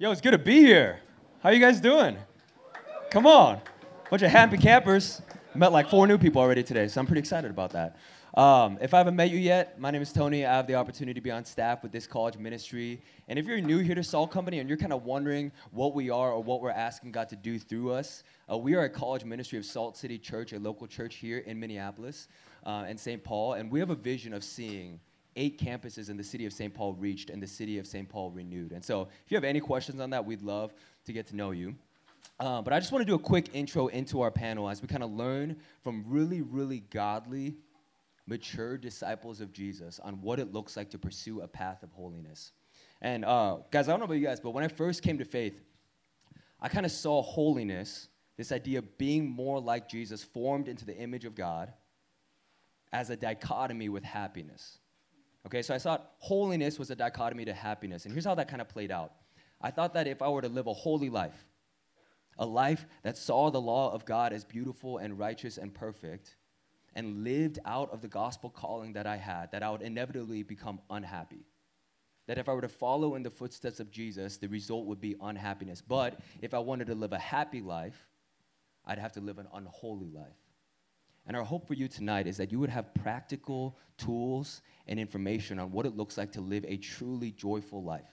Yo, it's good to be here. How you guys doing? Come on. Bunch of happy campers. Met like 4 new people already today, so I'm pretty excited about that. If I haven't met you yet, my name is Tony. I have the opportunity to be on staff with this college ministry. And if you're new here to Salt Company and you're kind of wondering what we are or what we're asking God to do through us, we are a college ministry of Salt City Church, a local church here in Minneapolis and St. Paul. And we have a vision of seeing 8 campuses in the city of St. Paul reached and the city of St. Paul renewed. And so if you have any questions on that, we'd love to get to know you. But I just want to do a quick intro into our panel as we kind of learn from really, really godly, mature disciples of Jesus on what it looks like to pursue a path of holiness. And guys, I don't know about you guys, but when I first came to faith, I kind of saw holiness, this idea of being more like Jesus, formed into the image of God, as a dichotomy with happiness. Okay, so I thought holiness was a dichotomy to happiness. And here's how that kind of played out. I thought that if I were to live a holy life, a life that saw the law of God as beautiful and righteous and perfect, and lived out of the gospel calling that I had, that I would inevitably become unhappy. That if I were to follow in the footsteps of Jesus, the result would be unhappiness. But if I wanted to live a happy life, I'd have to live an unholy life. And our hope for you tonight is that you would have practical tools and information on what it looks like to live a truly joyful life,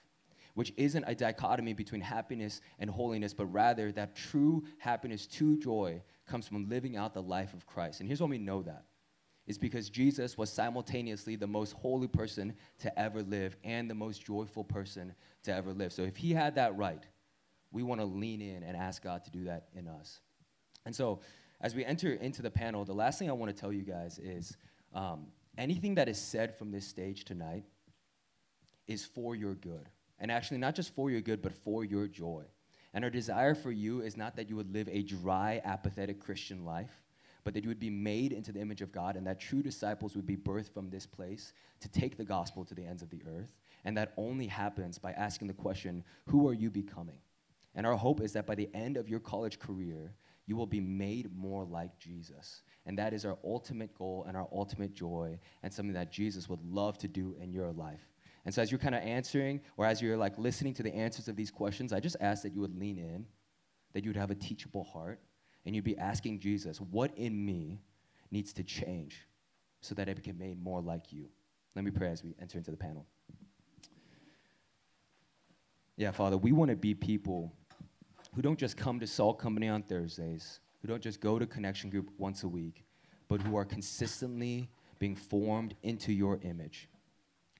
which isn't a dichotomy between happiness and holiness, but rather that true happiness to joy comes from living out the life of Christ. And here's why we know that. It's because Jesus was simultaneously the most holy person to ever live and the most joyful person to ever live. So if he had that right, we want to lean in and ask God to do that in us. And so as we enter into the panel, the last thing I want to tell you guys is anything that is said from this stage tonight is for your good. And actually, not just for your good, but for your joy. And our desire for you is not that you would live a dry, apathetic Christian life, but that you would be made into the image of God and that true disciples would be birthed from this place to take the gospel to the ends of the earth. And that only happens by asking the question, who are you becoming? And our hope is that by the end of your college career, you will be made more like Jesus. And that is our ultimate goal and our ultimate joy and something that Jesus would love to do in your life. And so as you're kind of answering or as you're like listening to the answers of these questions, I just ask that you would lean in, that you would have a teachable heart, and you'd be asking Jesus, what in me needs to change so that I become made more like you? Let me pray as we enter into the panel. Yeah, Father, we want to be people who don't just come to Salt Company on Thursdays, who don't just go to Connection Group once a week, but who are consistently being formed into your image.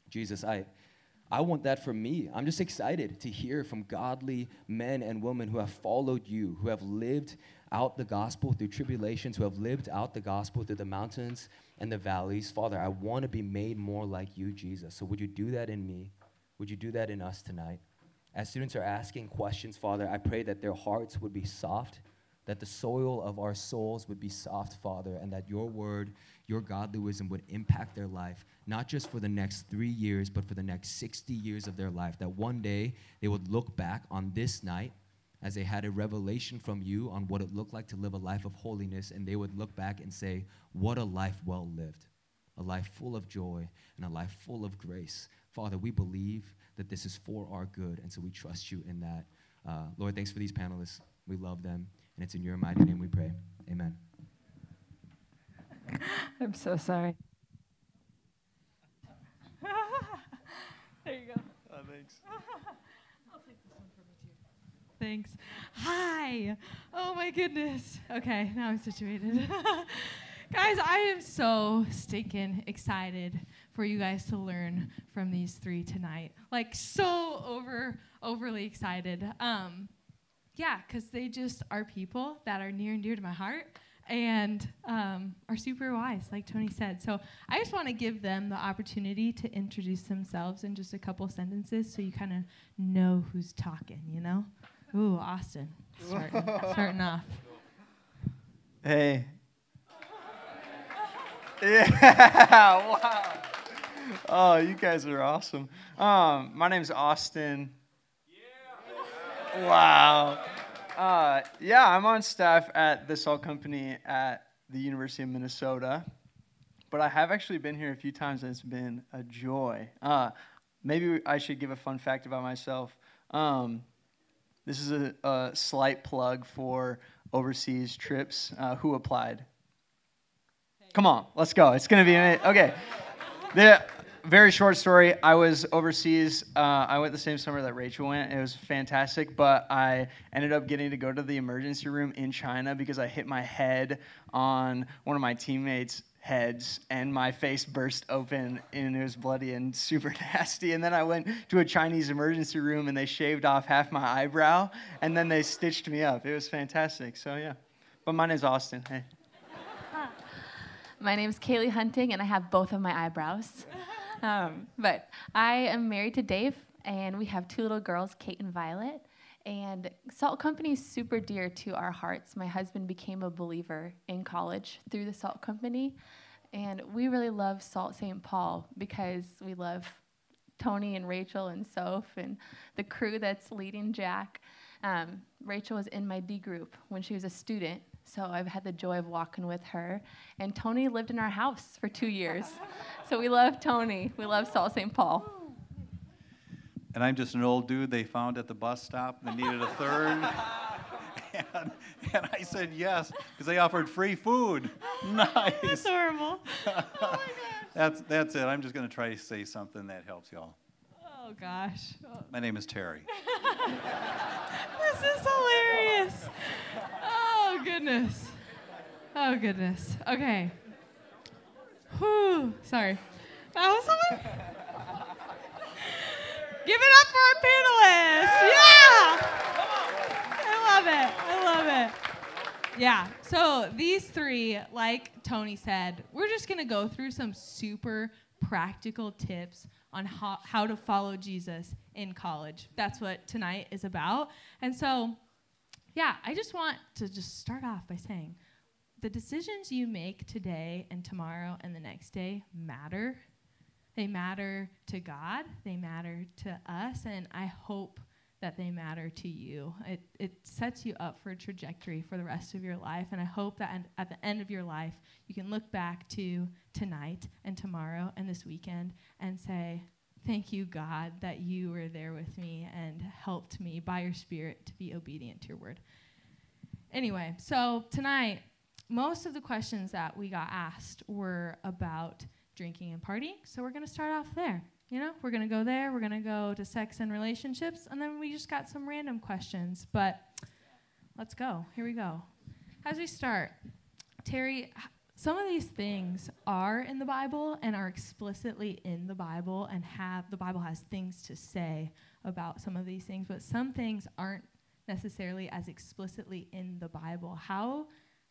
Jesus, I want that for me. I'm just excited to hear from godly men and women who have followed you, who have lived out the gospel through tribulations, who have lived out the gospel through the mountains and the valleys. Father, I want to be made more like you, Jesus. So would you do that in me? Would you do that in us tonight? As students are asking questions, Father, I pray that their hearts would be soft, that the soil of our souls would be soft, Father, and that your word, your godly wisdom would impact their life, not just for the next 3 years, but for the next 60 years of their life, that one day they would look back on this night as they had a revelation from you on what it looked like to live a life of holiness, and they would look back and say, what a life well lived, a life full of joy and a life full of grace. Father, we believe that this is for our good, and so we trust you in that. Lord, thanks for these panelists. We love them. And it's in your mighty name we pray. Amen. I'm so sorry. There you go. Oh, thanks. I'll take this one for me too. Thanks. Hi. Oh my goodness. Okay, now I'm situated. Guys, I am so stinking excited for you guys to learn from these 3 tonight. Like so overly excited. Yeah, because they just are people that are near and dear to my heart and are super wise, like Tony said. So I just want to give them the opportunity to introduce themselves in just a couple sentences so you kind of know who's talking, you know? Ooh, Austin, starting off. Hey. Yeah, wow. Oh, you guys are awesome. My name's Austin. Wow. Yeah, I'm on staff at the Salt Company at the University of Minnesota, but I have actually been here a few times, and it's been a joy. Maybe I should give a fun fact about myself. This is a slight plug for overseas trips. Who applied? Come on, let's go. It's going to be amazing. Okay. The very short story. I was overseas. I went the same summer that Rachel went. It was fantastic, but I ended up getting to go to the emergency room in China because I hit my head on one of my teammates' heads, and my face burst open, and it was bloody and super nasty. And then I went to a Chinese emergency room, and they shaved off half my eyebrow, and then they stitched me up. It was fantastic. So, yeah. But my name's Austin. Hey. My name's Kaylee Hunting, and I have both of my eyebrows. But I am married to Dave, and we have two little girls, Kate and Violet. And Salt Company is super dear to our hearts. My husband became a believer in college through the Salt Company. And we really love Salt St. Paul because we love Tony and Rachel and Soph and the crew that's leading Jack. Rachel was in my D group when she was a student, so I've had the joy of walking with her. And Tony lived in our house for 2 years. So we love Tony. We love Salt St. Paul. And I'm just an old dude they found at the bus stop. They needed a third. And I said yes, because they offered free food. Nice. That's horrible. Oh, my gosh. That's it. I'm just going to try to say something that helps y'all. Oh, gosh. Oh. My name is Terry. This is hilarious. Oh, goodness. Oh, goodness. Okay. Whew. Sorry. That was hilarious. Give it up for our panelists. Yeah. I love it. Yeah. So these three, like Tony said, we're just going to go through some super practical tips on how to follow Jesus in college. That's what tonight is about. And so, yeah, I just want to just start off by saying the decisions you make today and tomorrow and the next day matter. They matter to God, they matter to us, and I hope that they matter to you. It sets you up for a trajectory for the rest of your life, and I hope that at the end of your life, you can look back to tonight and tomorrow and this weekend and say, thank you, God, that you were there with me and helped me by your Spirit to be obedient to your word. Anyway, so tonight, most of the questions that we got asked were about drinking and partying, so we're going to start off there. You know, we're going to go there, we're going to go to sex and relationships, and then we just got some random questions, but let's go. Here we go. As we start, Terry, some of these things are in the Bible and are explicitly in the Bible and the Bible has things to say about some of these things, but some things aren't necessarily as explicitly in the Bible.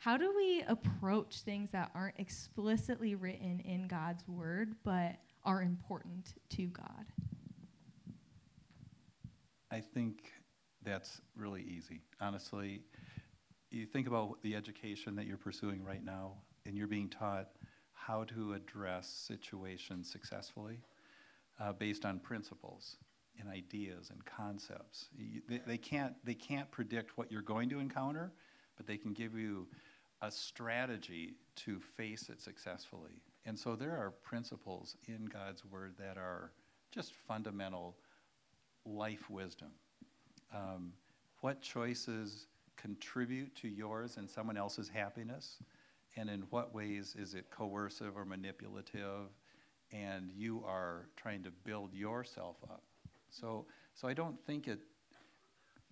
How do we approach things that aren't explicitly written in God's word but are important to God? I think that's really easy. Honestly, you think about the education that you're pursuing right now, and you're being taught how to address situations successfully based on principles and ideas and concepts. They can't predict what you're going to encounter, but they can give you a strategy to face it successfully. And so there are principles in God's word that are just fundamental life wisdom. What choices contribute to yours and someone else's happiness? And in what ways is it coercive or manipulative? And you are trying to build yourself up. So I don't think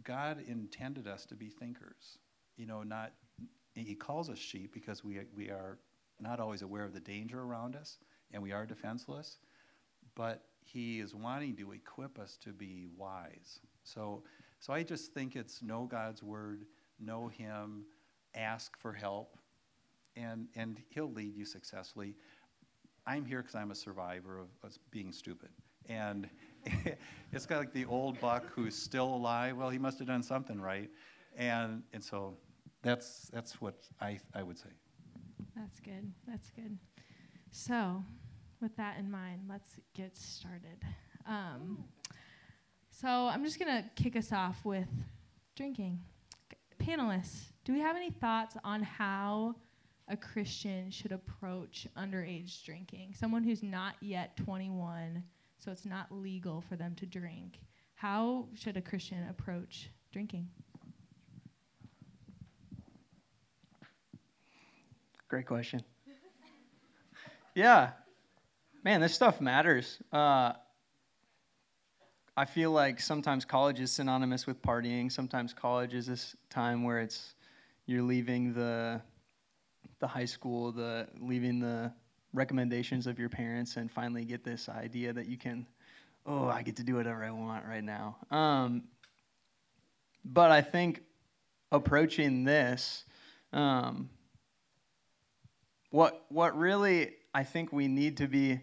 God intended us to be thinkers. You know, he calls us sheep because we are not always aware of the danger around us, and we are defenseless, but he is wanting to equip us to be wise. So I just think it's know God's word, know him, ask for help, and he'll lead you successfully. I'm here because I'm a survivor of being stupid, and it's kind of like the old buck who's still alive. Well, he must have done something right, and so that's what I would say. That's good. So with that in mind, let's get started. So I'm just going to kick us off with drinking. Panelists, do we have any thoughts on how a Christian should approach underage drinking? Someone who's not yet 21, so it's not legal for them to drink. How should a Christian approach drinking. Great question. Yeah. Man, this stuff matters. I feel like sometimes college is synonymous with partying. Sometimes college is this time where it's you're leaving the high school, leaving the recommendations of your parents, and finally get this idea that you can, I get to do whatever I want right now. But I think approaching this, what really I think we need to be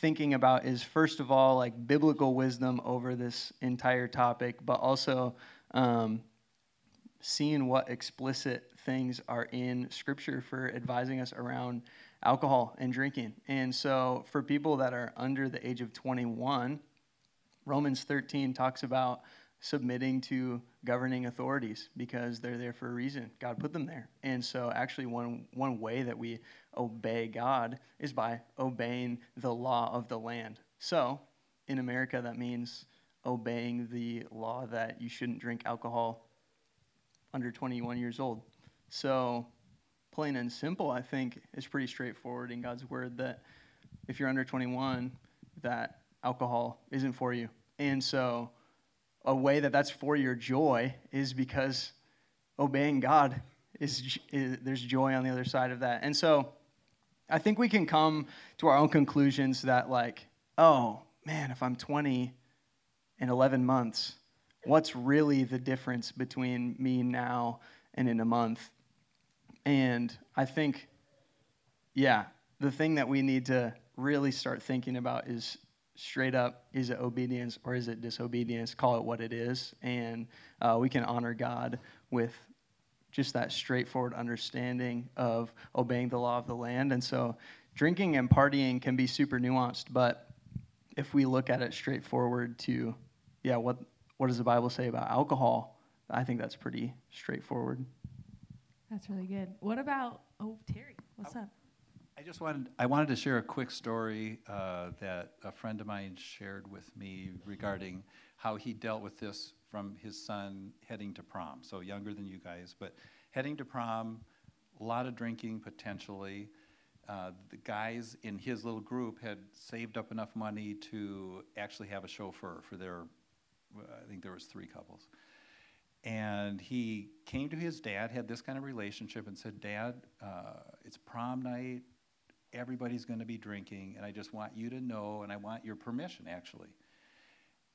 thinking about is, first of all, like biblical wisdom over this entire topic, but also seeing what explicit things are in Scripture for advising us around alcohol and drinking. And so for people that are under the age of 21, Romans 13 talks about submitting to governing authorities because they're there for a reason. God put them there. And so actually one way that we obey God is by obeying the law of the land. So in America, that means obeying the law that you shouldn't drink alcohol under 21 years old. So plain and simple, I think it's pretty straightforward in God's word that if you're under 21, that alcohol isn't for you. And so a way that's for your joy is because obeying God is there's joy on the other side of that. And so I think we can come to our own conclusions that like, oh, man, if I'm 20 and 11 months, what's really the difference between me now and in a month? And I think, the thing that we need to really start thinking about is straight up, is it obedience or is it disobedience? Call it what it is. And we can honor God with just that straightforward understanding of obeying the law of the land. And so drinking and partying can be super nuanced, but if we look at it straightforward to, what does the Bible say about alcohol? I think that's pretty straightforward. That's really good. What about, Terry, what's up? I wanted to share a quick story that a friend of mine shared with me regarding how he dealt with this from his son heading to prom. So younger than you guys, but heading to prom, a lot of drinking potentially. The guys in his little group had saved up enough money to actually have a chauffeur for their, I think there was 3 couples. And he came to his dad, had this kind of relationship, and said, "Dad, it's prom night. Everybody's going to be drinking, and I just want you to know, and I want your permission, actually."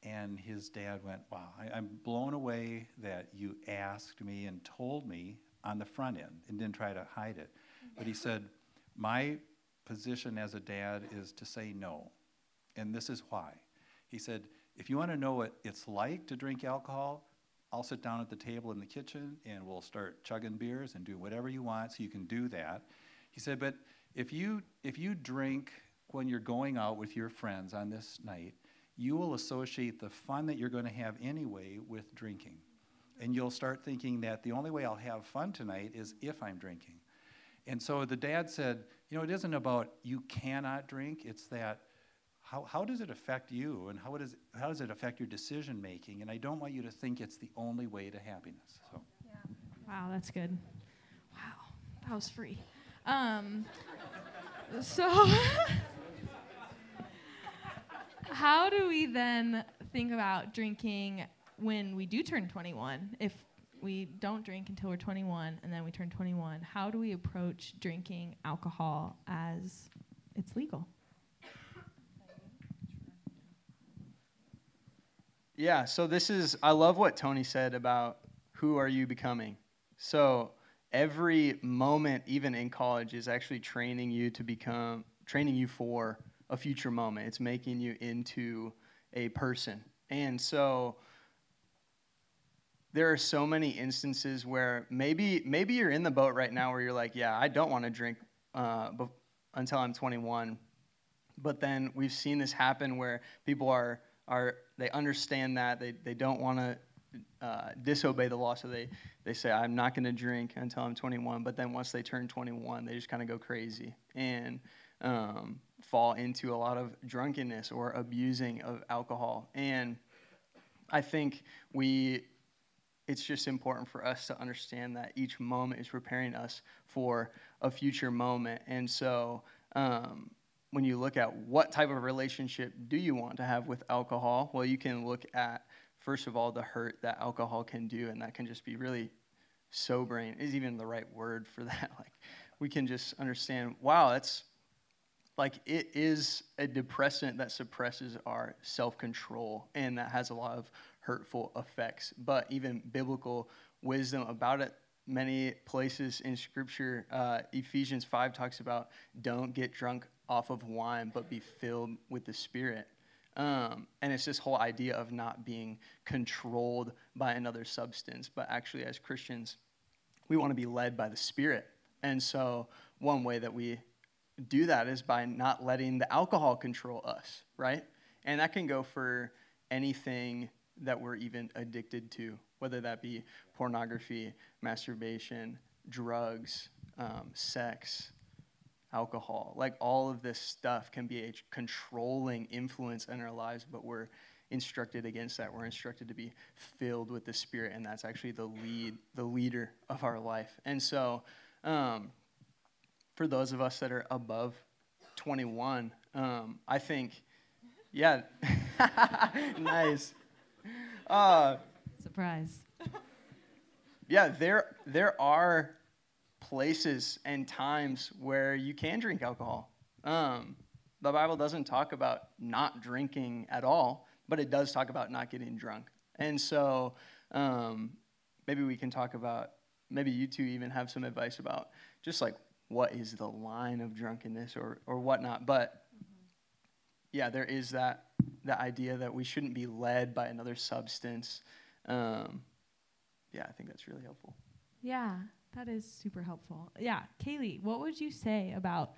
And his dad went, "Wow, I'm blown away that you asked me and told me on the front end and didn't try to hide it." But he said, "My position as a dad is to say no, and this is why." He said, "If you want to know what it's like to drink alcohol, I'll sit down at the table in the kitchen, and we'll start chugging beers and do whatever you want, so you can do that." He said, "But if you drink when you're going out with your friends on this night, you will associate the fun that you're going to have anyway with drinking. And you'll start thinking that the only way I'll have fun tonight is if I'm drinking." And so the dad said, it isn't about you cannot drink. It's that how does it affect you, and how does it affect your decision-making? And I don't want you to think it's the only way to happiness. So. Yeah. Wow, that's good. Wow, that was free. How do we then think about drinking when we do turn 21? If we don't drink until we're 21 and then we turn 21, how do we approach drinking alcohol as it's legal? Yeah, so I love what Tony said about who are you becoming. So every moment, even in college, is actually training you for a future moment. It's making you into a person. And so there are so many instances where maybe you're in the boat right now where you're like, I don't want to drink until I'm 21. But then we've seen this happen where people are they understand that they don't want to disobey the law, so they say, I'm not going to drink until I'm 21, but then once they turn 21, they just kind of go crazy and fall into a lot of drunkenness or abusing of alcohol. And I think we it's just important for us to understand that each moment is preparing us for a future moment. And so when you look at what type of relationship do you want to have with alcohol, well, you can look at, first of all, the hurt that alcohol can do, and that can just be really sobering. Is even the right word for that? Like, we can just understand, wow, that's like, it is a depressant that suppresses our self-control, and that has a lot of hurtful effects. But even biblical wisdom about it, many places in Scripture, Ephesians 5 talks about don't get drunk off of wine, but be filled with the Spirit. And it's this whole idea of not being controlled by another substance, but actually as Christians, we want to be led by the Spirit. And so one way that we do that is by not letting the alcohol control us, right? And that can go for anything that we're even addicted to, whether that be pornography, masturbation, drugs, sex, alcohol. Like, all of this stuff can be a controlling influence in our lives, but we're instructed against that. We're instructed to be filled with the Spirit, and that's actually the leader of our life. And so for those of us that are above 21, I think, yeah, nice. Surprise. Yeah, there are places and times where you can drink alcohol. The Bible doesn't talk about not drinking at all, but it does talk about not getting drunk. And so maybe we can talk about, maybe you two even have some advice about just like what is the line of drunkenness or whatnot. But yeah, there is that idea that we shouldn't be led by another substance. Yeah, I think that's really helpful. Yeah, that is super helpful. Yeah, Kaylee, what would you say about,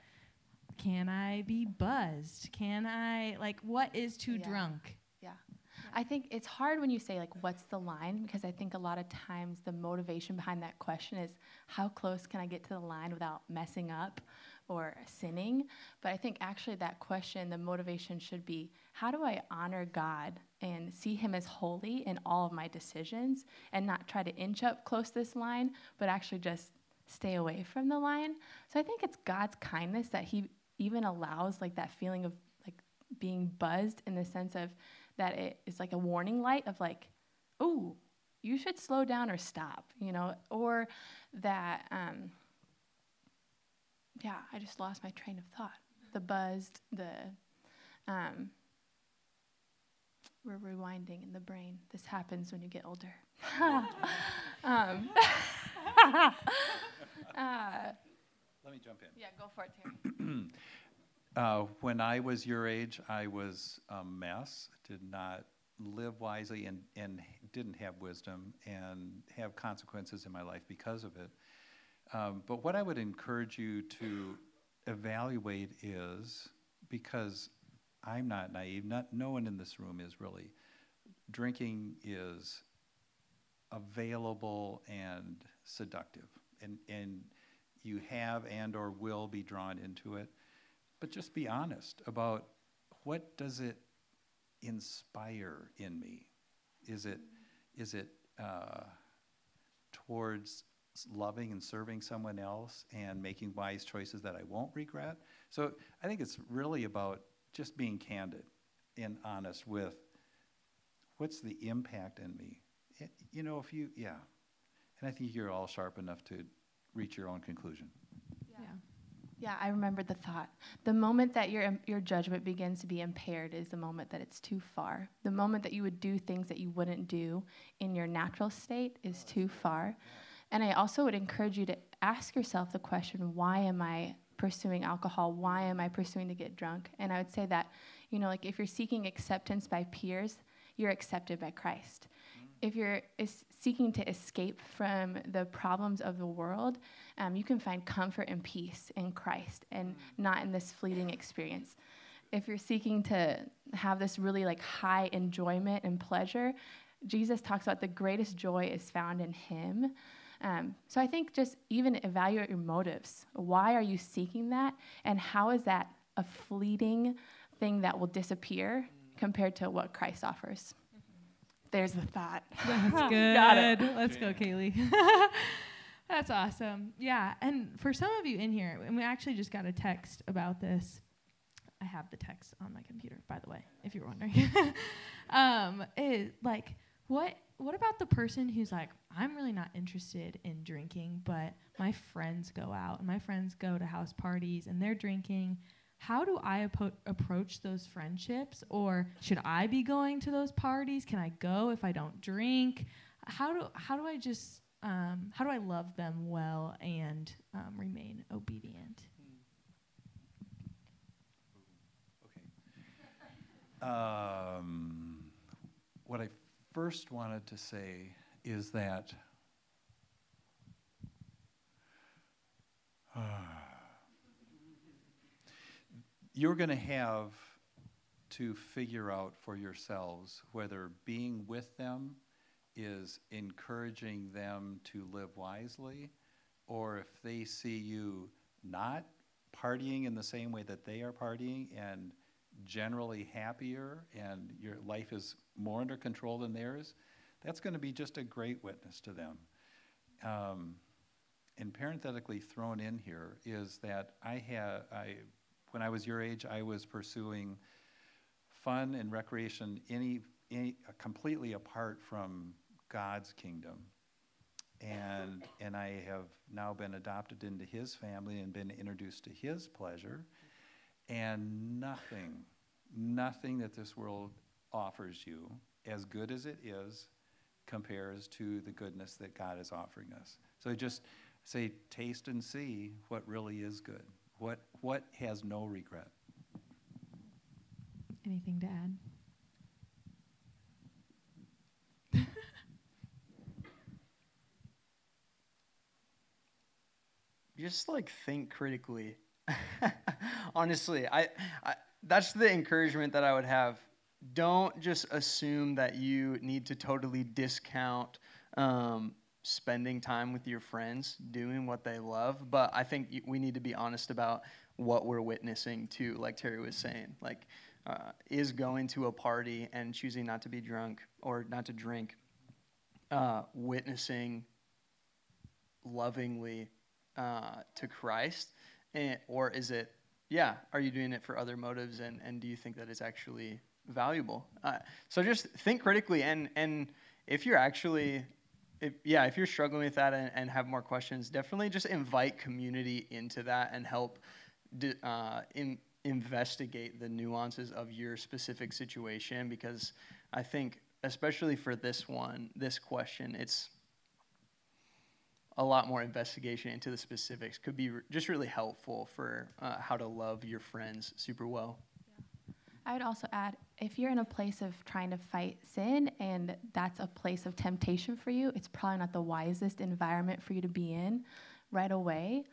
can I be buzzed? Can I, like, what is too drunk? Yeah, I think it's hard when you say, like, what's the line? Because I think a lot of times the motivation behind that question is, how close can I get to the line without messing up or sinning? But I think actually that question, the motivation should be, how do I honor God and see him as holy in all of my decisions and not try to inch up close this line, but actually just stay away from the line? So I think it's God's kindness that he even allows like that feeling of like being buzzed, in the sense of that it is like a warning light of like, oh, you should slow down or stop, you know, or that, yeah, I just lost my train of thought. The buzzed, we're rewinding in the brain. This happens when you get older. Let me jump in. Yeah, go for it, Terry. When I was your age, I was a mess, did not live wisely and didn't have wisdom and have consequences in my life because of it. But what I would encourage you to evaluate is, because I'm not naive, no one in this room is really, drinking is available and seductive, and you have and or will be drawn into it. But just be honest about, what does it inspire in me? Is it towards loving and serving someone else and making wise choices that I won't regret? So I think it's really about just being candid and honest with, what's the impact in me? And I think you're all sharp enough to reach your own conclusion. Yeah, I remembered the thought. The moment that your judgment begins to be impaired is the moment that it's too far. The moment that you would do things that you wouldn't do in your natural state is too far. Yeah. And I also would encourage you to ask yourself the question, why am I pursuing alcohol? Why am I pursuing to get drunk? And I would say that, you know, like if you're seeking acceptance by peers, you're accepted by Christ. Mm-hmm. If you're seeking to escape from the problems of the world, you can find comfort and peace in Christ and not in this fleeting experience. If you're seeking to have this really like high enjoyment and pleasure, Jesus talks about the greatest joy is found in him. So I think just even evaluate your motives. Why are you seeking that? And how is that a fleeting thing that will disappear compared to what Christ offers? Mm-hmm. There's the thought. That's good. Got it. Let's go, Kaylee. That's awesome. Yeah, and for some of you in here, and we actually just got a text about this. I have the text on my computer, by the way, if you're wondering. What about the person who's like, I'm really not interested in drinking, but my friends go out and my friends go to house parties and they're drinking. How do I approach those friendships? Or should I be going to those parties? Can I go if I don't drink? How do I love them well and remain obedient? Okay. What I first wanted to say is that you're going to have to figure out for yourselves whether being with them is encouraging them to live wisely, or if they see you not partying in the same way that they are partying and generally happier and your life is more under control than theirs, that's going to be just a great witness to them. And parenthetically thrown in here is that when I was your age, I was pursuing fun and recreation completely apart from God's kingdom. And I have now been adopted into his family and been introduced to his pleasure. And nothing that this world offers you, as good as it is, compares to the goodness that God is offering us. So just say, taste and see what really is good. What has no regret? Anything to add? Just think critically. Honestly, I that's the encouragement that I would have. Don't just assume that you need to totally discount spending time with your friends, doing what they love. But I think we need to be honest about what we're witnessing too, like Terry was saying. Is going to a party and choosing not to be drunk or not to drink, witnessing lovingly to Christ? Or is it, are you doing it for other motives? And do you think that it's actually valuable? So just think critically. And if you're actually... if you're struggling with that and have more questions, definitely just invite community into that and help investigate the nuances of your specific situation, because I think, especially for this question, it's a lot more investigation into the specifics could be just really helpful for how to love your friends super well. I would also add, if you're in a place of trying to fight sin and that's a place of temptation for you, it's probably not the wisest environment for you to be in right away.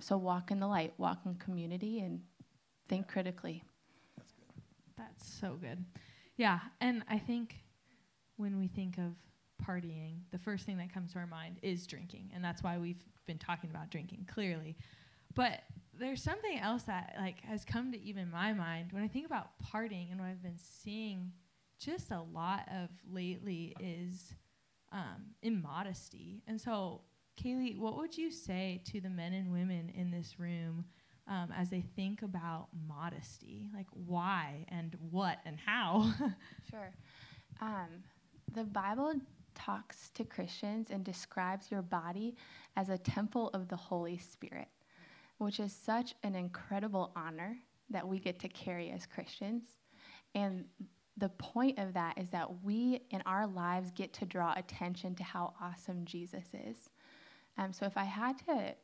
So walk in the light, walk in community, and think critically. That's good. That's so good. Yeah, and I think when we think of partying, the first thing that comes to our mind is drinking, and that's why we've been talking about drinking, clearly. But there's something else that has come to even my mind when I think about partying, and what I've been seeing just a lot of lately is immodesty. And so, Kaylee, what would you say to the men and women in this room as they think about modesty? Why and what and how? Sure. The Bible talks to Christians and describes your body as a temple of the Holy Spirit, which is such an incredible honor that we get to carry as Christians. And the point of that is that we, in our lives, get to draw attention to how awesome Jesus is. So if I had to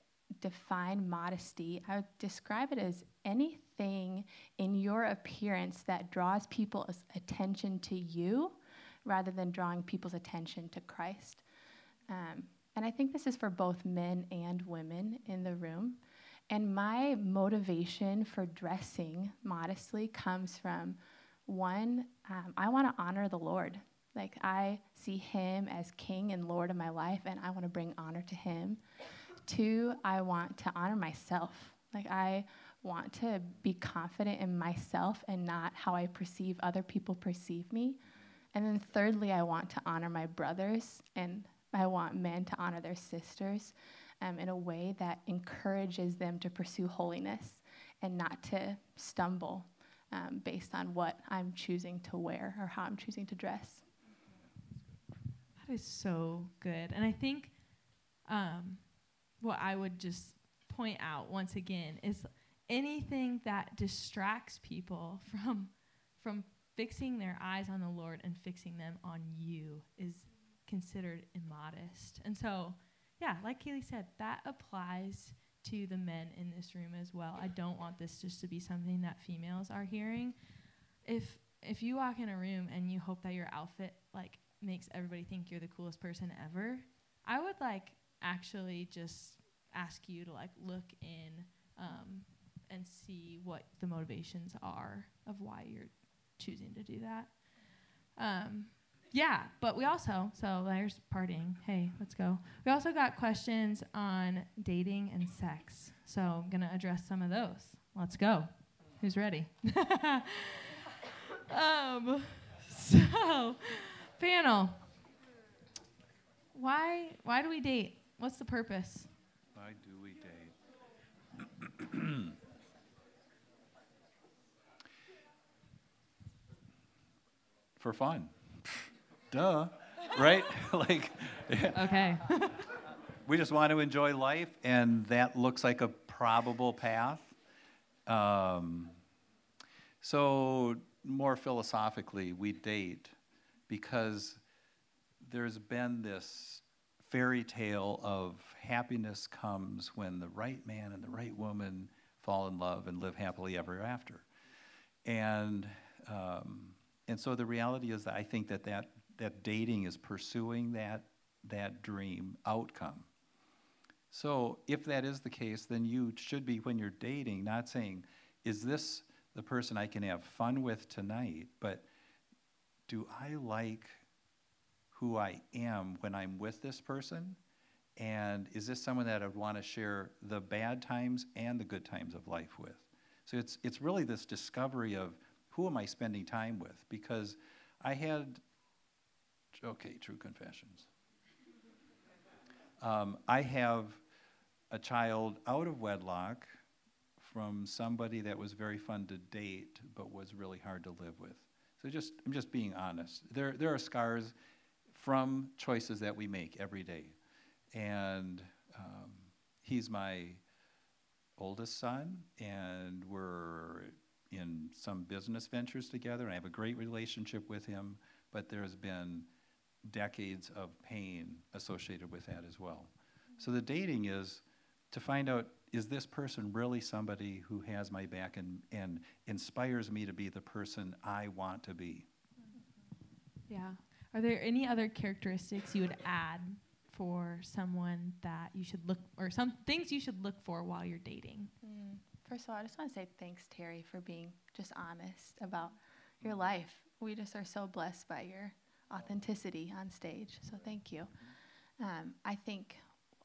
define modesty, I would describe it as anything in your appearance that draws people's attention to you rather than drawing people's attention to Christ. And I think this is for both men and women in the room. And my motivation for dressing modestly comes from, one, I want to honor the Lord. I see him as king and Lord of my life, and I want to bring honor to him. Two, I want to honor myself. I want to be confident in myself and not how I perceive other people perceive me. And then thirdly, I want to honor my brothers, and I want men to honor their sisters in a way that encourages them to pursue holiness and not to stumble based on what I'm choosing to wear or how I'm choosing to dress. That is so good. And I think what I would just point out once again is anything that distracts people from fixing their eyes on the Lord and fixing them on you is considered immodest. And so, yeah, like Kaylee said, that applies to the men in this room as well. I don't want this just to be something that females are hearing. If you walk in a room and you hope that your outfit, like, makes everybody think you're the coolest person ever, I would, like, actually just ask you to, like, look in and see what the motivations are of why you're choosing to do that. Yeah, but we also, so there's partying. Hey, let's go. We also got questions on dating and sex. So I'm going to address some of those. Let's go. Who's ready? So, panel, why do we date? What's the purpose? Why do we date? For fun. Duh. Right? Like, okay. We just want to enjoy life, and that looks like a probable path. So more philosophically, we date because there's been this fairy tale of happiness comes when the right man and the right woman fall in love and live happily ever after. And so the reality is that I think that dating is pursuing that dream outcome. So if that is the case, then you should be, when you're dating, not saying, is this the person I can have fun with tonight, but do I like who I am when I'm with this person? And is this someone that I'd want to share the bad times and the good times of life with? So it's really this discovery of who am I spending time with? Because I had, okay, true confessions. I have a child out of wedlock from somebody that was very fun to date but was really hard to live with. So I'm just being honest. There are scars from choices that we make every day. And he's my oldest son, and we're in some business ventures together, and I have a great relationship with him, but there's been decades of pain associated with that as well. So the dating is to find out, is this person really somebody who has my back and inspires me to be the person I want to be? Yeah. Are there any other characteristics you would add for someone that you should look, or some things you should look for while you're dating? First of all, I just want to say thanks, Terry, for being just honest about your life. We just are so blessed by your authenticity on stage, so thank you. I think,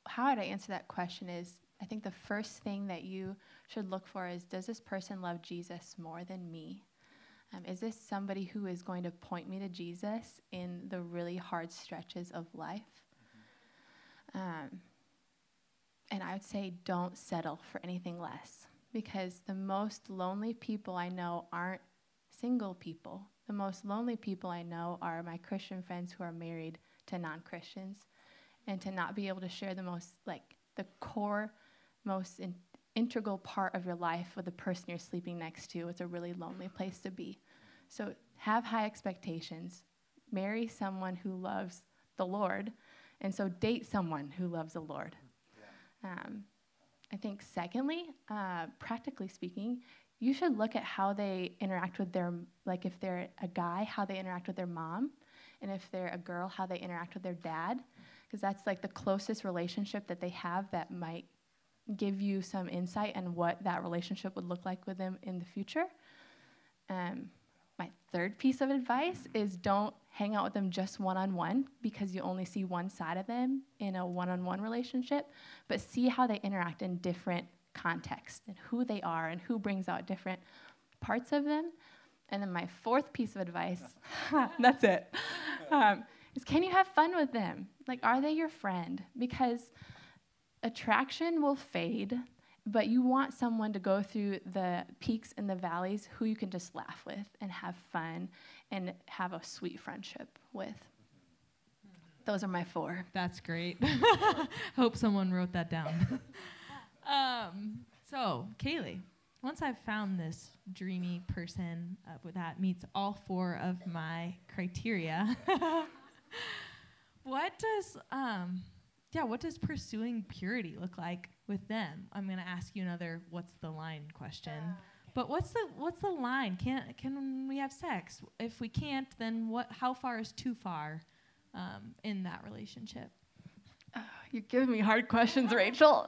how would I answer that question is, I think the first thing that you should look for is, does this person love Jesus more than me? Is this somebody who is going to point me to Jesus in the really hard stretches of life? And I would say don't settle for anything less, because the most lonely people I know aren't single people. The most lonely people I know are my Christian friends who are married to non-Christians, and to not be able to share the most, like, the core, most integral part of your life with the person you're sleeping next to, it's a really lonely place to be. So have high expectations. Marry someone who loves the Lord, and so date someone who loves the Lord. Yeah. I think secondly, practically speaking, you should look at how they interact with their, like if they're a guy, how they interact with their mom, and if they're a girl, how they interact with their dad, because that's like the closest relationship that they have that might give you some insight on what that relationship would look like with them in the future. My third piece of advice is don't hang out with them just one-on-one, because you only see one side of them in a one-on-one relationship, but see how they interact in different contexts and who they are and who brings out different parts of them. And then my fourth piece of advice, that's it, is can you have fun with them? Like, are they your friend? Because attraction will fade, but you want someone to go through the peaks and the valleys who you can just laugh with and have fun and have a sweet friendship with. Those are my four. That's great. Hope someone wrote that down. So, Kaylee, once I've found this dreamy person that meets all four of my criteria, what does pursuing purity look like with them? I'm going to ask you another what's the line question. But what's the line? Can we have sex? If we can't, then what? How far is too far in that relationship? Oh, you're giving me hard questions, Rachel.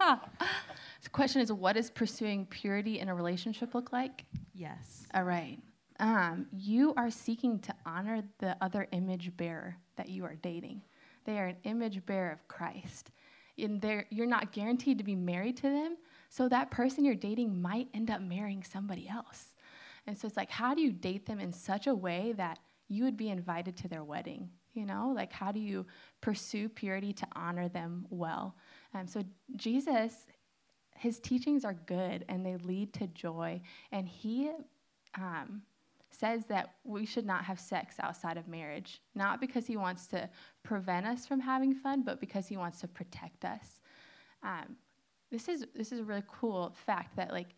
The question is, what does pursuing purity in a relationship look like? Yes. All right. You are seeking to honor the other image bearer that you are dating. They are an image bearer of Christ. And you're not guaranteed to be married to them, so that person you're dating might end up marrying somebody else. And so it's like, how do you date them in such a way that you would be invited to their wedding? You know, like, how do you pursue purity to honor them well? So Jesus, his teachings are good, and they lead to joy. And he says that we should not have sex outside of marriage, not because he wants to prevent us from having fun, but because he wants to protect us. This is a really cool fact that, like,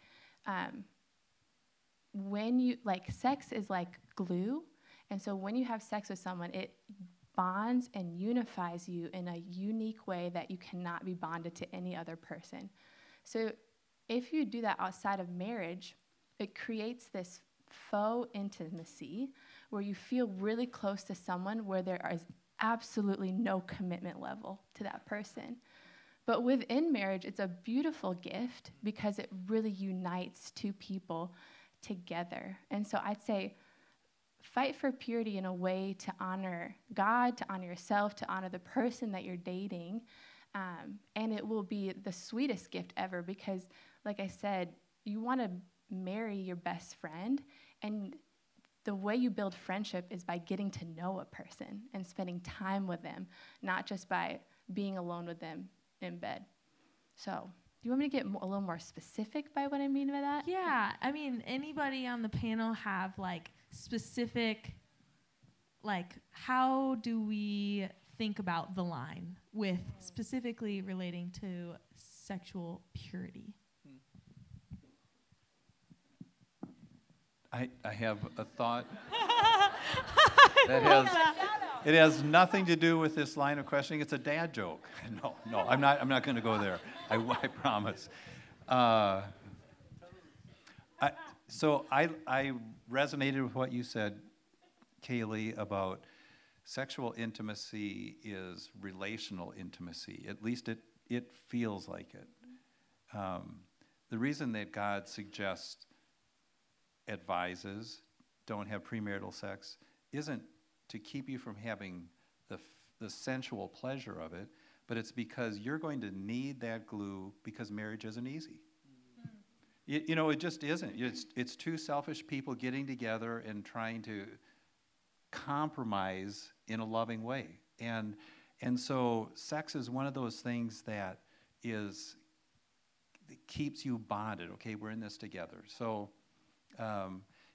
when you, like, sex is like glue. And so when you have sex with someone, it bonds and unifies you in a unique way that you cannot be bonded to any other person. So if you do that outside of marriage, it creates this faux intimacy where you feel really close to someone where there is absolutely no commitment level to that person. But within marriage, it's a beautiful gift because it really unites two people together. And so I'd say, fight for purity in a way to honor God, to honor yourself, to honor the person that you're dating, and it will be the sweetest gift ever because, like I said, you want to marry your best friend, and the way you build friendship is by getting to know a person and spending time with them, not just by being alone with them in bed. So you want me to get a little more specific by what I mean by that? Yeah, I mean, anybody on the panel have, like, specific, like, how do we think about the line with specifically relating to sexual purity? I have a thought it has nothing to do with this line of questioning. It's a dad joke. No, I'm not going to go there. I promise. So I resonated with what you said, Kaylee, about sexual intimacy is relational intimacy. At least it feels like it. The reason that God suggests, advises, don't have premarital sex, isn't to keep you from having the sensual pleasure of it, but it's because you're going to need that glue because marriage isn't easy. You know, it just isn't. It's two selfish people getting together and trying to compromise in a loving way. And so sex is one of those things that keeps you bonded. Okay, we're in this together. So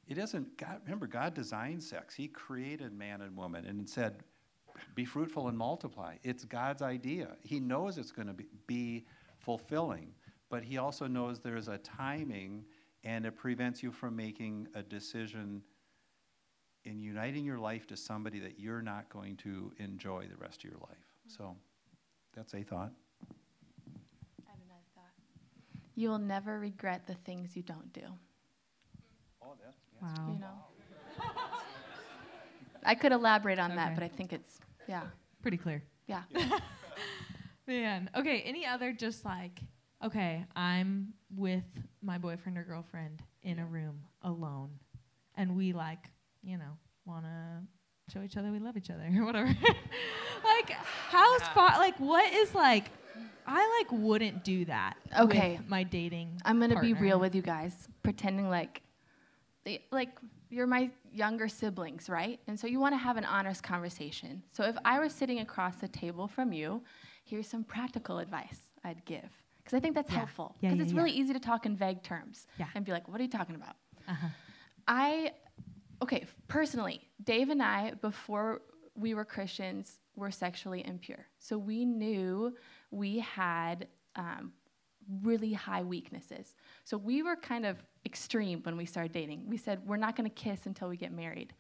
it isn't, God designed sex. He created man and woman and said, be fruitful and multiply. It's God's idea. He knows it's going to be fulfilling. But he also knows there's a timing, and it prevents you from making a decision in uniting your life to somebody that you're not going to enjoy the rest of your life. So that's a thought. I have another thought. You will never regret the things you don't do. Oh, that's wow. You know? I could elaborate on that, but I think it's, pretty clear. Yeah. Man, okay, any other just like... Okay, I'm with my boyfriend or girlfriend in a room alone, and we, like, you know, want to show each other we love each other or whatever. Like, how's far? Like, what is, like, I, like, wouldn't do that with my dating partner. I'm going to be real with you guys, pretending like like, you're my younger siblings, right? And so you want to have an honest conversation. So if I were sitting across the table from you, here's some practical advice I'd give. Because I think that's helpful. Because it's really easy to talk in vague terms and be like, what are you talking about? Personally, Dave and I, before we were Christians, were sexually impure. So we knew we had really high weaknesses. So we were kind of extreme when we started dating. We said, we're not going to kiss until we get married.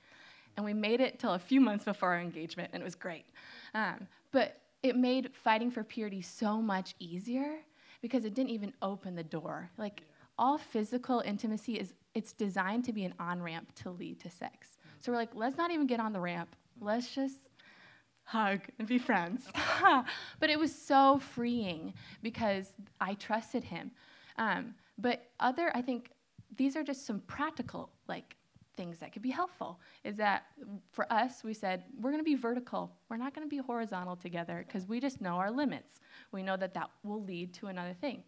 And we made it till a few months before our engagement, and it was great. But it made fighting for purity so much easier because it didn't even open the door. Like, all physical intimacy it's designed to be an on-ramp to lead to sex. So we're like, let's not even get on the ramp. Let's just hug and be friends. But it was so freeing because I trusted him. I think these are just some practical, like, things that could be helpful, is that for us, we said, we're going to be vertical. We're not going to be horizontal together because we just know our limits. We know that will lead to another thing.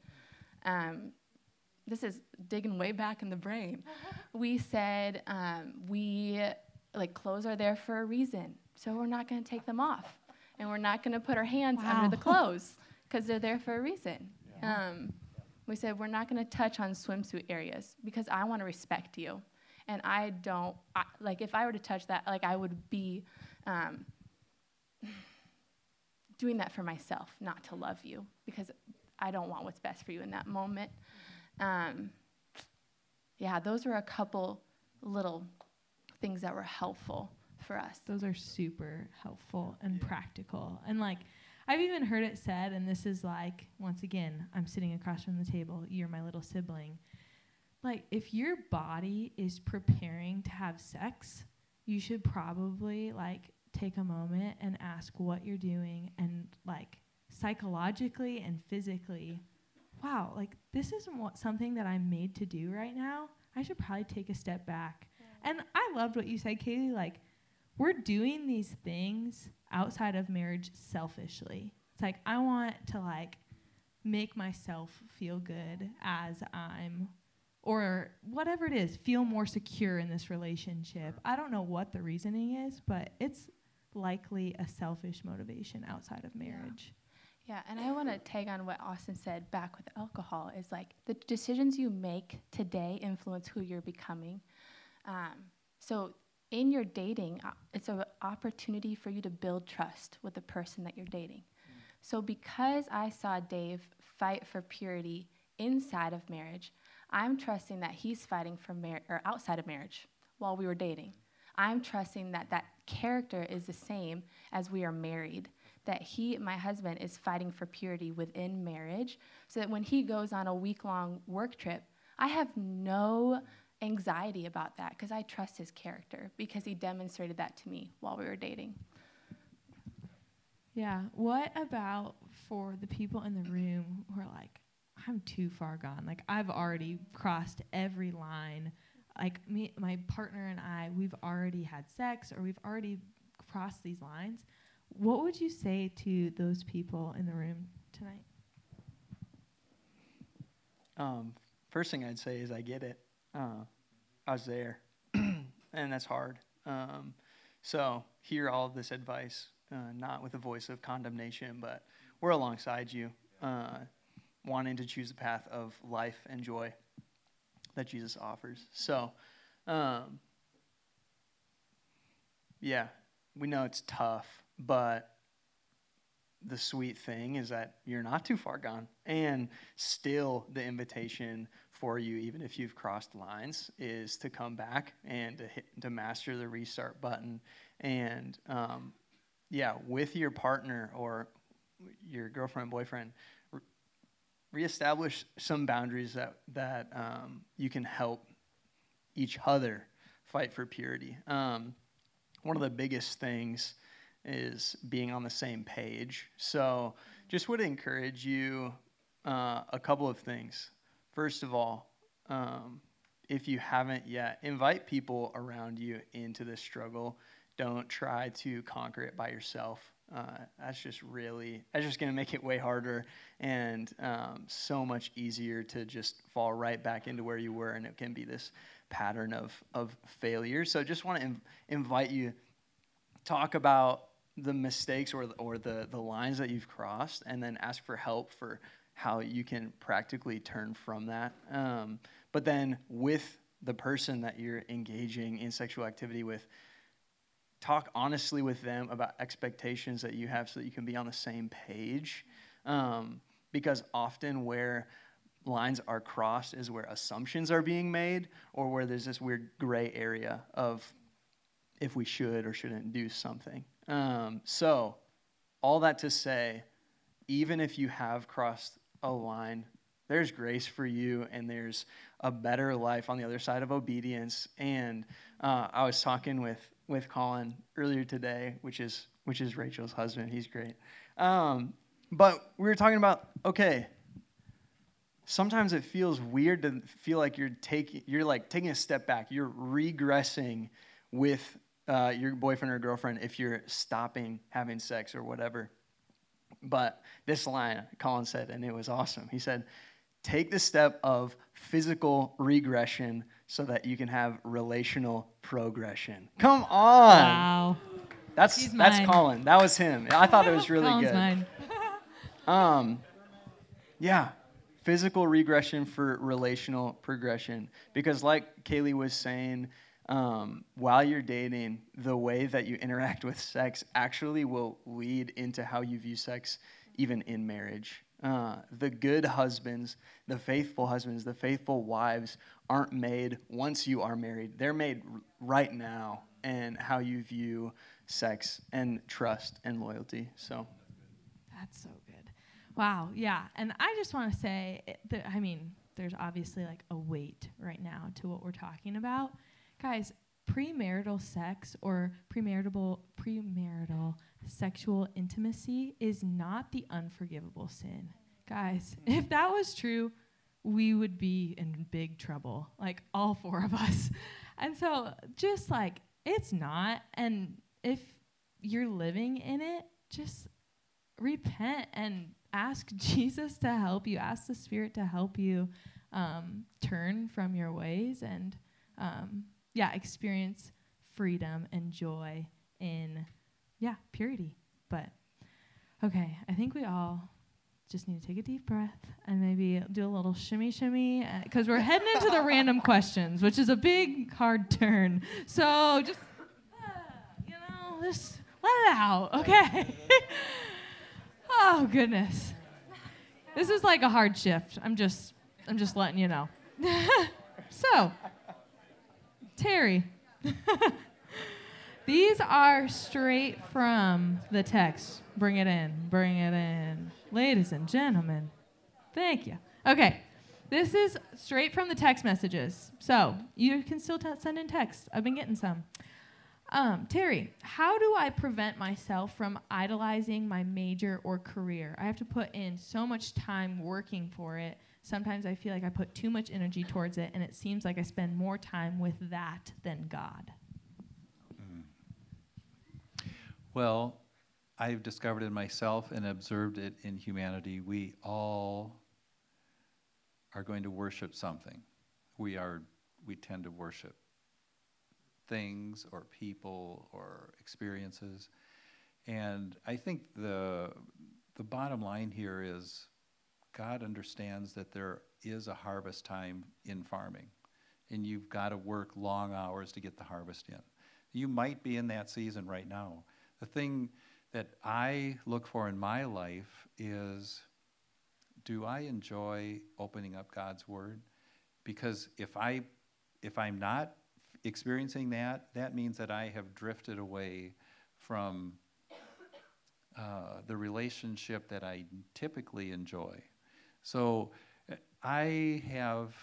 This is digging way back in the brain. We said, clothes are there for a reason, so we're not going to take them off. And we're not going to put our hands under the clothes because they're there for a reason. Yeah. We said, we're not going to touch on swimsuit areas because I want to respect you. And I don't, if I were to touch that, like, I would be doing that for myself, not to love you, because I don't want what's best for you in that moment. Those were a couple little things that were helpful for us. Those are super helpful and practical. And, like, I've even heard it said, and this is, like, once again, I'm sitting across from the table, you're my little sibling. Like, if your body is preparing to have sex, you should probably, like, take a moment and ask what you're doing and, like, psychologically and physically, wow, like, this isn't something that I'm made to do right now. I should probably take a step back. Yeah. And I loved what you said, Kaylee. Like, we're doing these things outside of marriage selfishly. It's like, I want to, like, make myself feel good as I'm... or whatever it is, feel more secure in this relationship. I don't know what the reasoning is, but it's likely a selfish motivation outside of marriage. Yeah, and I want to tag on what Austin said back with alcohol is, like, the decisions you make today influence who you're becoming. So in your dating, it's an opportunity for you to build trust with the person that you're dating. So because I saw Dave fight for purity inside of marriage, I'm trusting that he's fighting for outside of marriage while we were dating. I'm trusting that that character is the same as we are married, that he, my husband, is fighting for purity within marriage so that when he goes on a week-long work trip, I have no anxiety about that because I trust his character because he demonstrated that to me while we were dating. Yeah. What about for the people in the room who are like, I'm too far gone. Like, I've already crossed every line. Like, me, my partner and I, we've already had sex or we've already crossed these lines. What would you say to those people in the room tonight? First thing I'd say is I get it. I was there, and that's hard. So hear all of this advice, not with a voice of condemnation, but we're alongside you. Wanting to choose the path of life and joy that Jesus offers. So, we know it's tough, but the sweet thing is that you're not too far gone. And still the invitation for you, even if you've crossed lines, is to come back and to master the restart button. And, with your partner or your girlfriend, boyfriend, reestablish some boundaries that you can help each other fight for purity. One of the biggest things is being on the same page. So just would encourage you a couple of things. First of all, if you haven't yet, invite people around you into this struggle. Don't try to conquer it by yourself. That's just going to make it way harder and so much easier to just fall right back into where you were, and it can be this pattern of failure. So just want to invite you, talk about the mistakes or the lines that you've crossed, and then ask for help for how you can practically turn from that. But then with the person that you're engaging in sexual activity with, talk honestly with them about expectations that you have so that you can be on the same page. Because often where lines are crossed is where assumptions are being made, or where there's this weird gray area of if we should or shouldn't do something. So all that to say, even if you have crossed a line, there's grace for you, and there's a better life on the other side of obedience. And I was talking with Colin earlier today, which is Rachel's husband. He's great. But we were talking about, okay, sometimes it feels weird to feel like you're taking a step back. You're regressing with your boyfriend or girlfriend if you're stopping having sex or whatever. But this line Colin said, and it was awesome. He said, take the step of physical regression so that you can have relational progression. Come on. Wow. That's Colin. That was him. I thought it was really Colin's good. Mine. Yeah. Physical regression for relational progression. Because like Kaylee was saying, while you're dating, the way that you interact with sex actually will lead into how you view sex even in marriage. The good husbands, the faithful wives aren't made once you are married. They're made right now, and how you view sex and trust and loyalty. So that's so good. Wow. Yeah. And I just want to say that, I mean, there's obviously like a weight right now to what we're talking about. Guys, premarital sex or premarital sexual intimacy is not the unforgivable sin. Guys, if that was true, we would be in big trouble, like all four of us. And so just like, it's not. And if you're living in it, just repent and ask Jesus to help you. Ask the Spirit to help you turn from your ways and experience freedom and joy in, purity. But, okay, I think we all just need to take a deep breath and maybe do a little shimmy, because we're heading into the random questions, which is a big, hard turn. So just, just let it out, okay? Oh, goodness. This is like a hard shift. I'm just letting you know. So, Terry, these are straight from the text. Bring it in. Ladies and gentlemen, thank you. Okay, this is straight from the text messages. So you can still send in texts. I've been getting some. Terry, how do I prevent myself from idolizing my major or career? I have to put in so much time working for it. Sometimes I feel like I put too much energy towards it, and it seems like I spend more time with that than God. Well, I've discovered it myself and observed it in humanity. We all are going to worship something. We tend to worship things or people or experiences. And I think the bottom line here is God understands that there is a harvest time in farming, and you've got to work long hours to get the harvest in. You might be in that season right now. The thing that I look for in my life is, do I enjoy opening up God's Word? Because if I'm not experiencing that, that means that I have drifted away from the relationship that I typically enjoy. So I have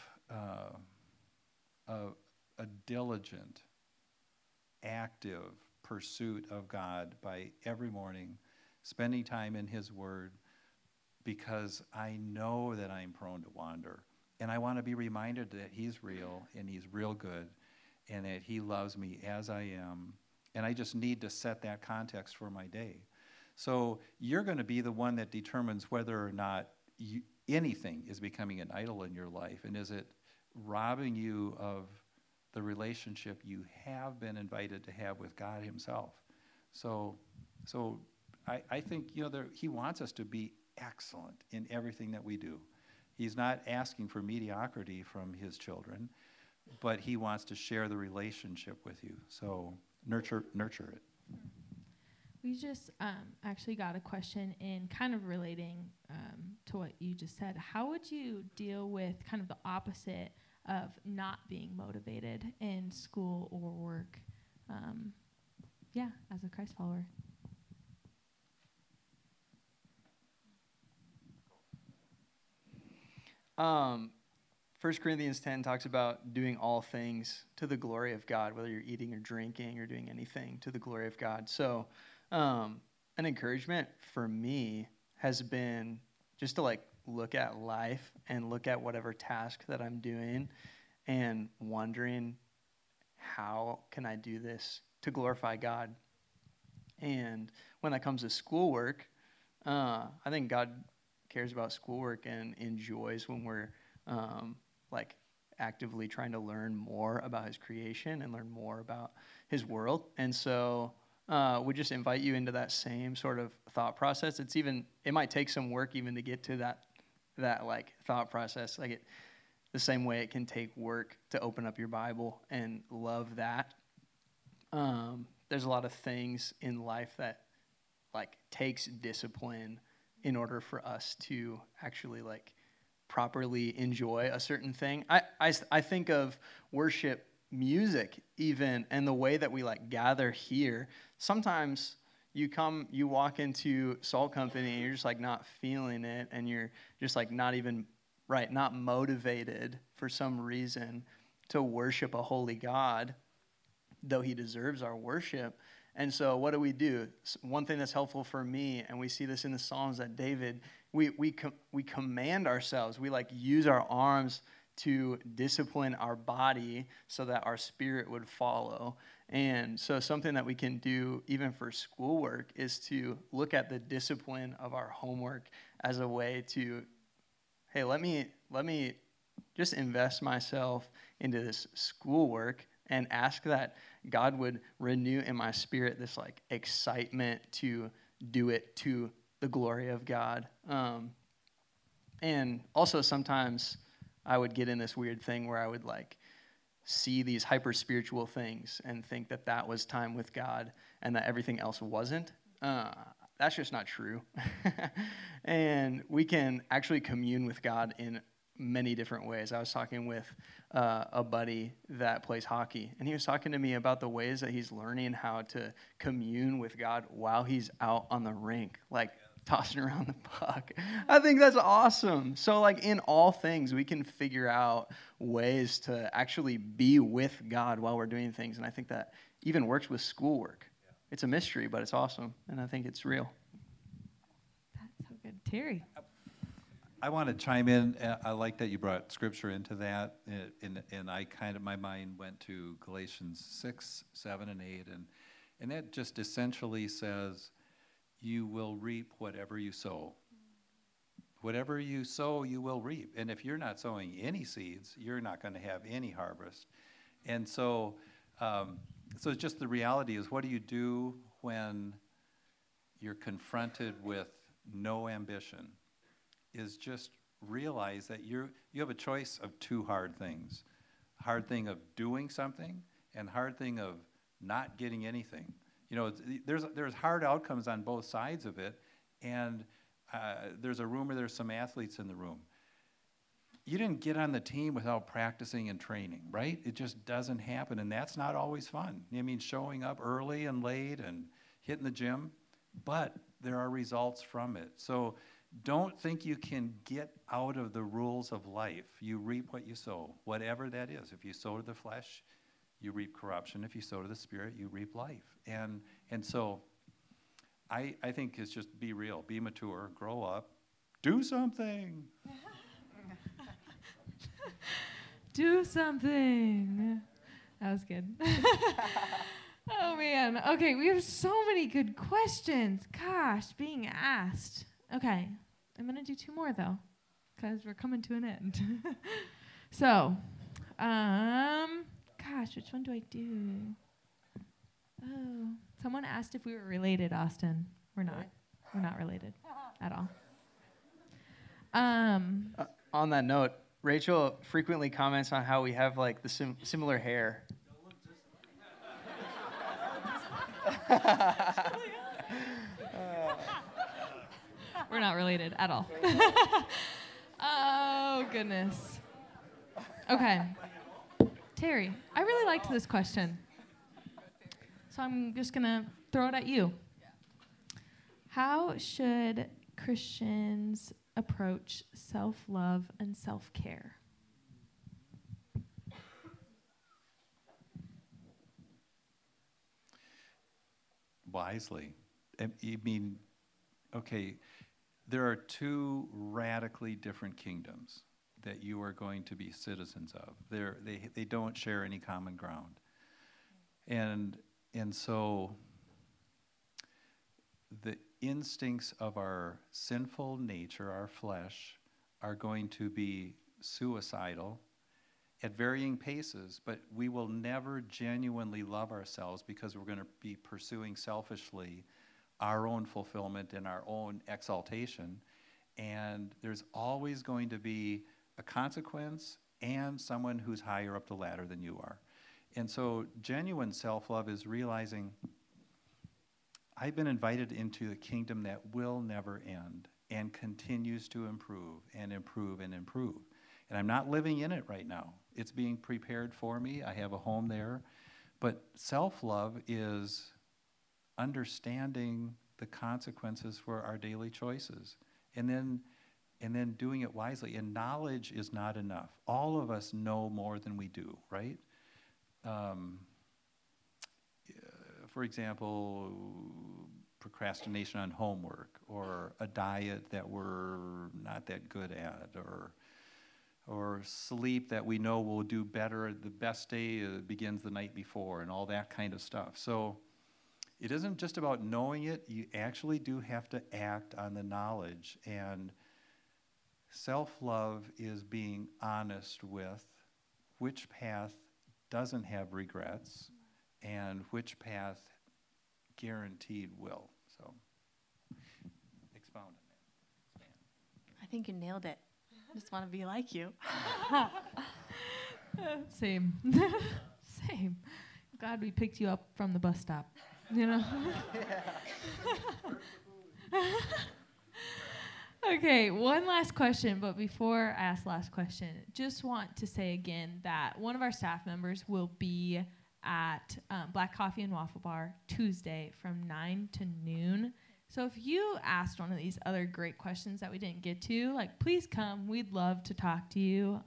a diligent, active pursuit of God by every morning, spending time in His Word, because I know that I'm prone to wander. And I want to be reminded that He's real, and He's real good, and that He loves me as I am. And I just need to set that context for my day. So you're going to be the one that determines whether or not anything is becoming an idol in your life. And is it robbing you of the relationship you have been invited to have with God himself? So I think, he wants us to be excellent in everything that we do. He's not asking for mediocrity from his children, but he wants to share the relationship with you. So nurture it. We just actually got a question in kind of relating to what you just said. How would you deal with kind of the opposite of not being motivated in school or work, as a Christ follower? First Corinthians 10 talks about doing all things to the glory of God, whether you're eating or drinking or doing anything to the glory of God. So an encouragement for me has been just to look at life and look at whatever task that I'm doing and wondering, how can I do this to glorify God? And when that comes to schoolwork, I think God cares about schoolwork and enjoys when we're actively trying to learn more about his creation and learn more about his world. And so we just invite you into that same sort of thought process. It might take some work even to get to that thought process. The same way it can take work to open up your Bible and love that. There's a lot of things in life that takes discipline in order for us to actually properly enjoy a certain thing. I think of worship music even, and the way that we gather here. Sometimes you walk into Salt Company and you're just not feeling it, and you're just not even right, not motivated for some reason to worship a holy God, though he deserves our worship. And so what do we do? One thing that's helpful for me, and we see this in the Psalms, that David, we command ourselves. We use our arms to discipline our body so that our spirit would follow. And so something that we can do even for schoolwork is to look at the discipline of our homework as a way to, hey, let me just invest myself into this schoolwork and ask that God would renew in my spirit this excitement to do it to the glory of God. And also sometimes I would get in this weird thing where I would see these hyper-spiritual things and think that that was time with God and that everything else wasn't. That's just not true. And we can actually commune with God in many different ways. I was talking with a buddy that plays hockey, and he was talking to me about the ways that he's learning how to commune with God while he's out on the rink, tossing around the puck. I think that's awesome. So in all things, we can figure out ways to actually be with God while we're doing things, and I think that even works with schoolwork. Yeah. It's a mystery, but it's awesome, and I think it's real. That's so good. Terry. I want to chime in. I like that you brought scripture into that, and I my mind went to Galatians 6, 7, and 8, and that just essentially says, you will reap whatever you sow. Whatever you sow, you will reap. And if you're not sowing any seeds, you're not going to have any harvest. And so, it's just the reality is, what do you do when you're confronted with no ambition? Is just realize that you have a choice of two hard things. Hard thing of doing something, and hard thing of not getting anything. There's hard outcomes on both sides of it, and there's a rumor there's some athletes in the room. You didn't get on the team without practicing and training, right? It just doesn't happen, and that's not always fun. I mean, showing up early and late and hitting the gym, but there are results from it. So don't think you can get out of the rules of life. You reap what you sow, whatever that is. If you sow to the flesh, you reap corruption. If you sow to the spirit, you reap life. And so I think it's just be real, be mature, grow up, do something. Do something. That was good. Oh, man. Okay, we have so many good questions. Gosh, being asked. Okay, I'm going to do two more, though, because we're coming to an end. So, gosh, which one do I do? Oh, someone asked if we were related, Austin. We're not. We're not related at all. On that note, Rachel frequently comments on how we have, like, the similar hair. We're not related at all. Oh, goodness. Okay. Terry, I really liked this question. So I'm just going to throw it at you. How should Christians approach self-love and self-care? Wisely. I mean, okay, there are two radically different kingdoms that you are going to be citizens of. They don't share any common ground. And so the instincts of our sinful nature, our flesh, are going to be suicidal at varying paces, but we will never genuinely love ourselves because we're going to be pursuing selfishly our own fulfillment and our own exaltation. And there's always going to be a consequence and someone who's higher up the ladder than you are. And so genuine self-love is realizing, I've been invited into a kingdom that will never end and continues to improve and improve and improve. And I'm not living in it right now. It's being prepared for me. I have a home there. But self-love is understanding the consequences for our daily choices and then doing it wisely. And knowledge is not enough. All of us know more than we do, right? For example, procrastination on homework or a diet that we're not that good at or sleep that we know we'll do better. The best day begins the night before and all that kind of stuff. So it isn't just about knowing it. You actually do have to act on the knowledge. And self-love is being honest with which path doesn't have regrets and which path guaranteed will. So expound on that. I think you nailed it. I just want to be like you. Same. Same. Glad we picked you up from the bus stop, you know? Okay, one last question, but before I ask last question, just want to say again that one of our staff members will be at Black Coffee and Waffle Bar Tuesday from 9 to noon. So if you asked one of these other great questions that we didn't get to, like, please come. We'd love to talk to you.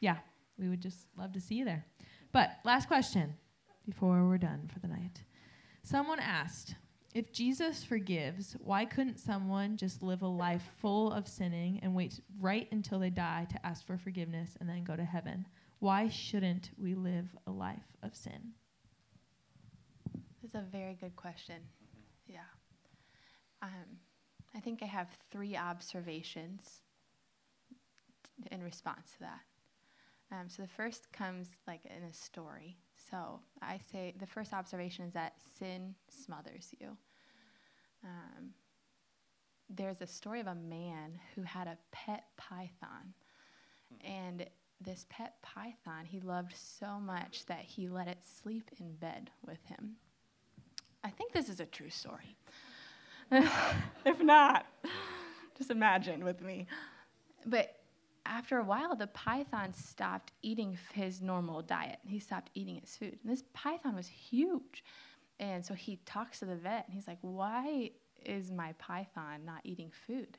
Yeah, we would just love to see you there. But last question before we're done for the night. Someone asked, if Jesus forgives, why couldn't someone just live a life full of sinning and wait right until they die to ask for forgiveness and then go to heaven? Why shouldn't we live a life of sin? That's a very good question. Yeah. I think I have three observations in response to that. So the first comes like in a story. So I say the first observation is that sin smothers you. There's a story of a man who had a pet python. And this pet python he loved so much that he let it sleep in bed with him. I think this is a true story. If not, just imagine with me. But after a while, the python stopped eating his normal diet. He stopped eating his food. And this python was huge. And so he talks to the vet, and he's like, why is my python not eating food?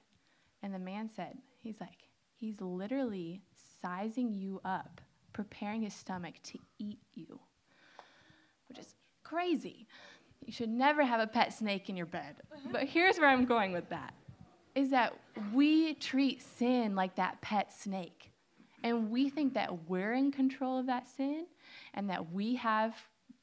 And the man said, he's literally sizing you up, preparing his stomach to eat you, which is crazy. You should never have a pet snake in your bed. But here's where I'm going with that, is that we treat sin like that pet snake. And we think that we're in control of that sin and that we have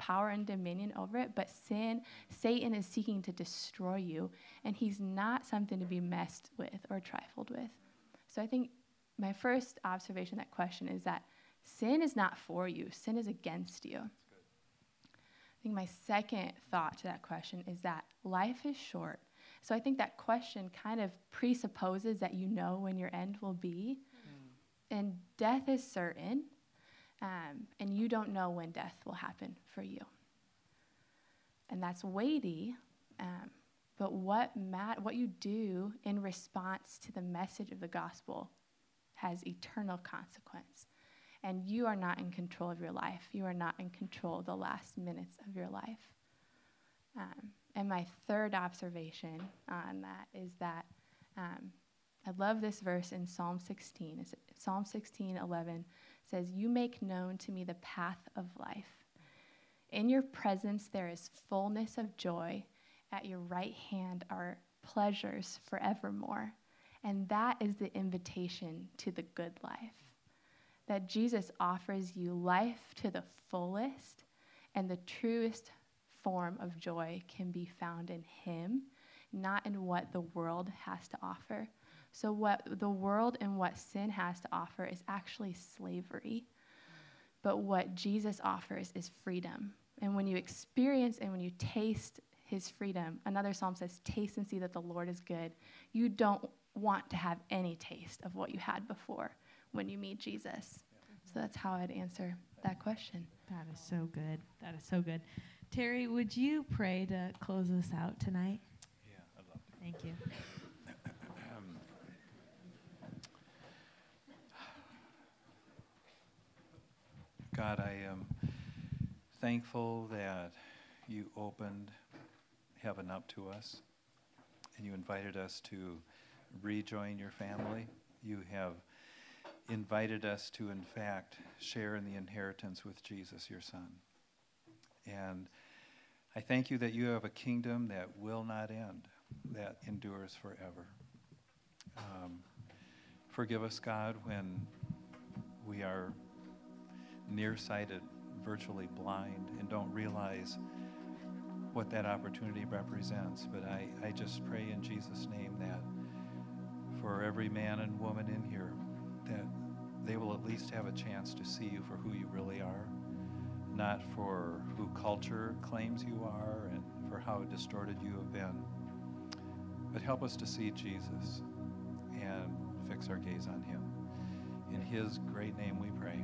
power and dominion over it, but Satan is seeking to destroy you, and he's not something to be messed with or trifled with. So I think my first observation, that question, is that sin is not for you. Sin is against you. I think my second thought to that question is that life is short. So I think that question kind of presupposes that you know when your end will be. Mm. And death is certain, and you don't know when death will happen for you. And that's weighty, but what you do in response to the message of the gospel has eternal consequence. And you are not in control of your life. You are not in control of the last minutes of your life. And my third observation on that is that I love this verse in Psalm 16. Psalm 16:11 says, "You make known to me the path of life. In your presence there is fullness of joy. At your right hand are pleasures forevermore." And that is the invitation to the good life, that Jesus offers you life to the fullest, and the truest form of joy can be found in him, not in what the world has to offer. So what the world and what sin has to offer is actually slavery. But what Jesus offers is freedom. And when you experience and when you taste his freedom, another psalm says, "Taste and see that the Lord is good." You don't want to have any taste of what you had before when you meet Jesus. So that's how I'd answer that question. That is so good. That is so good. Terry, would you pray to close us out tonight? Yeah, I'd love to. Thank you. God, I am thankful that you opened heaven up to us, and you invited us to rejoin your family. You have invited us to, in fact, share in the inheritance with Jesus, your Son. And I thank you that you have a kingdom that will not end, that endures forever. Forgive us, God, when we are nearsighted, virtually blind, and don't realize what that opportunity represents. But I just pray in Jesus' name that for every man and woman in here, that they will at least have a chance to see you for who you really are, not for who culture claims you are and for how distorted you have been. But help us to see Jesus and fix our gaze on him. In his great name we pray.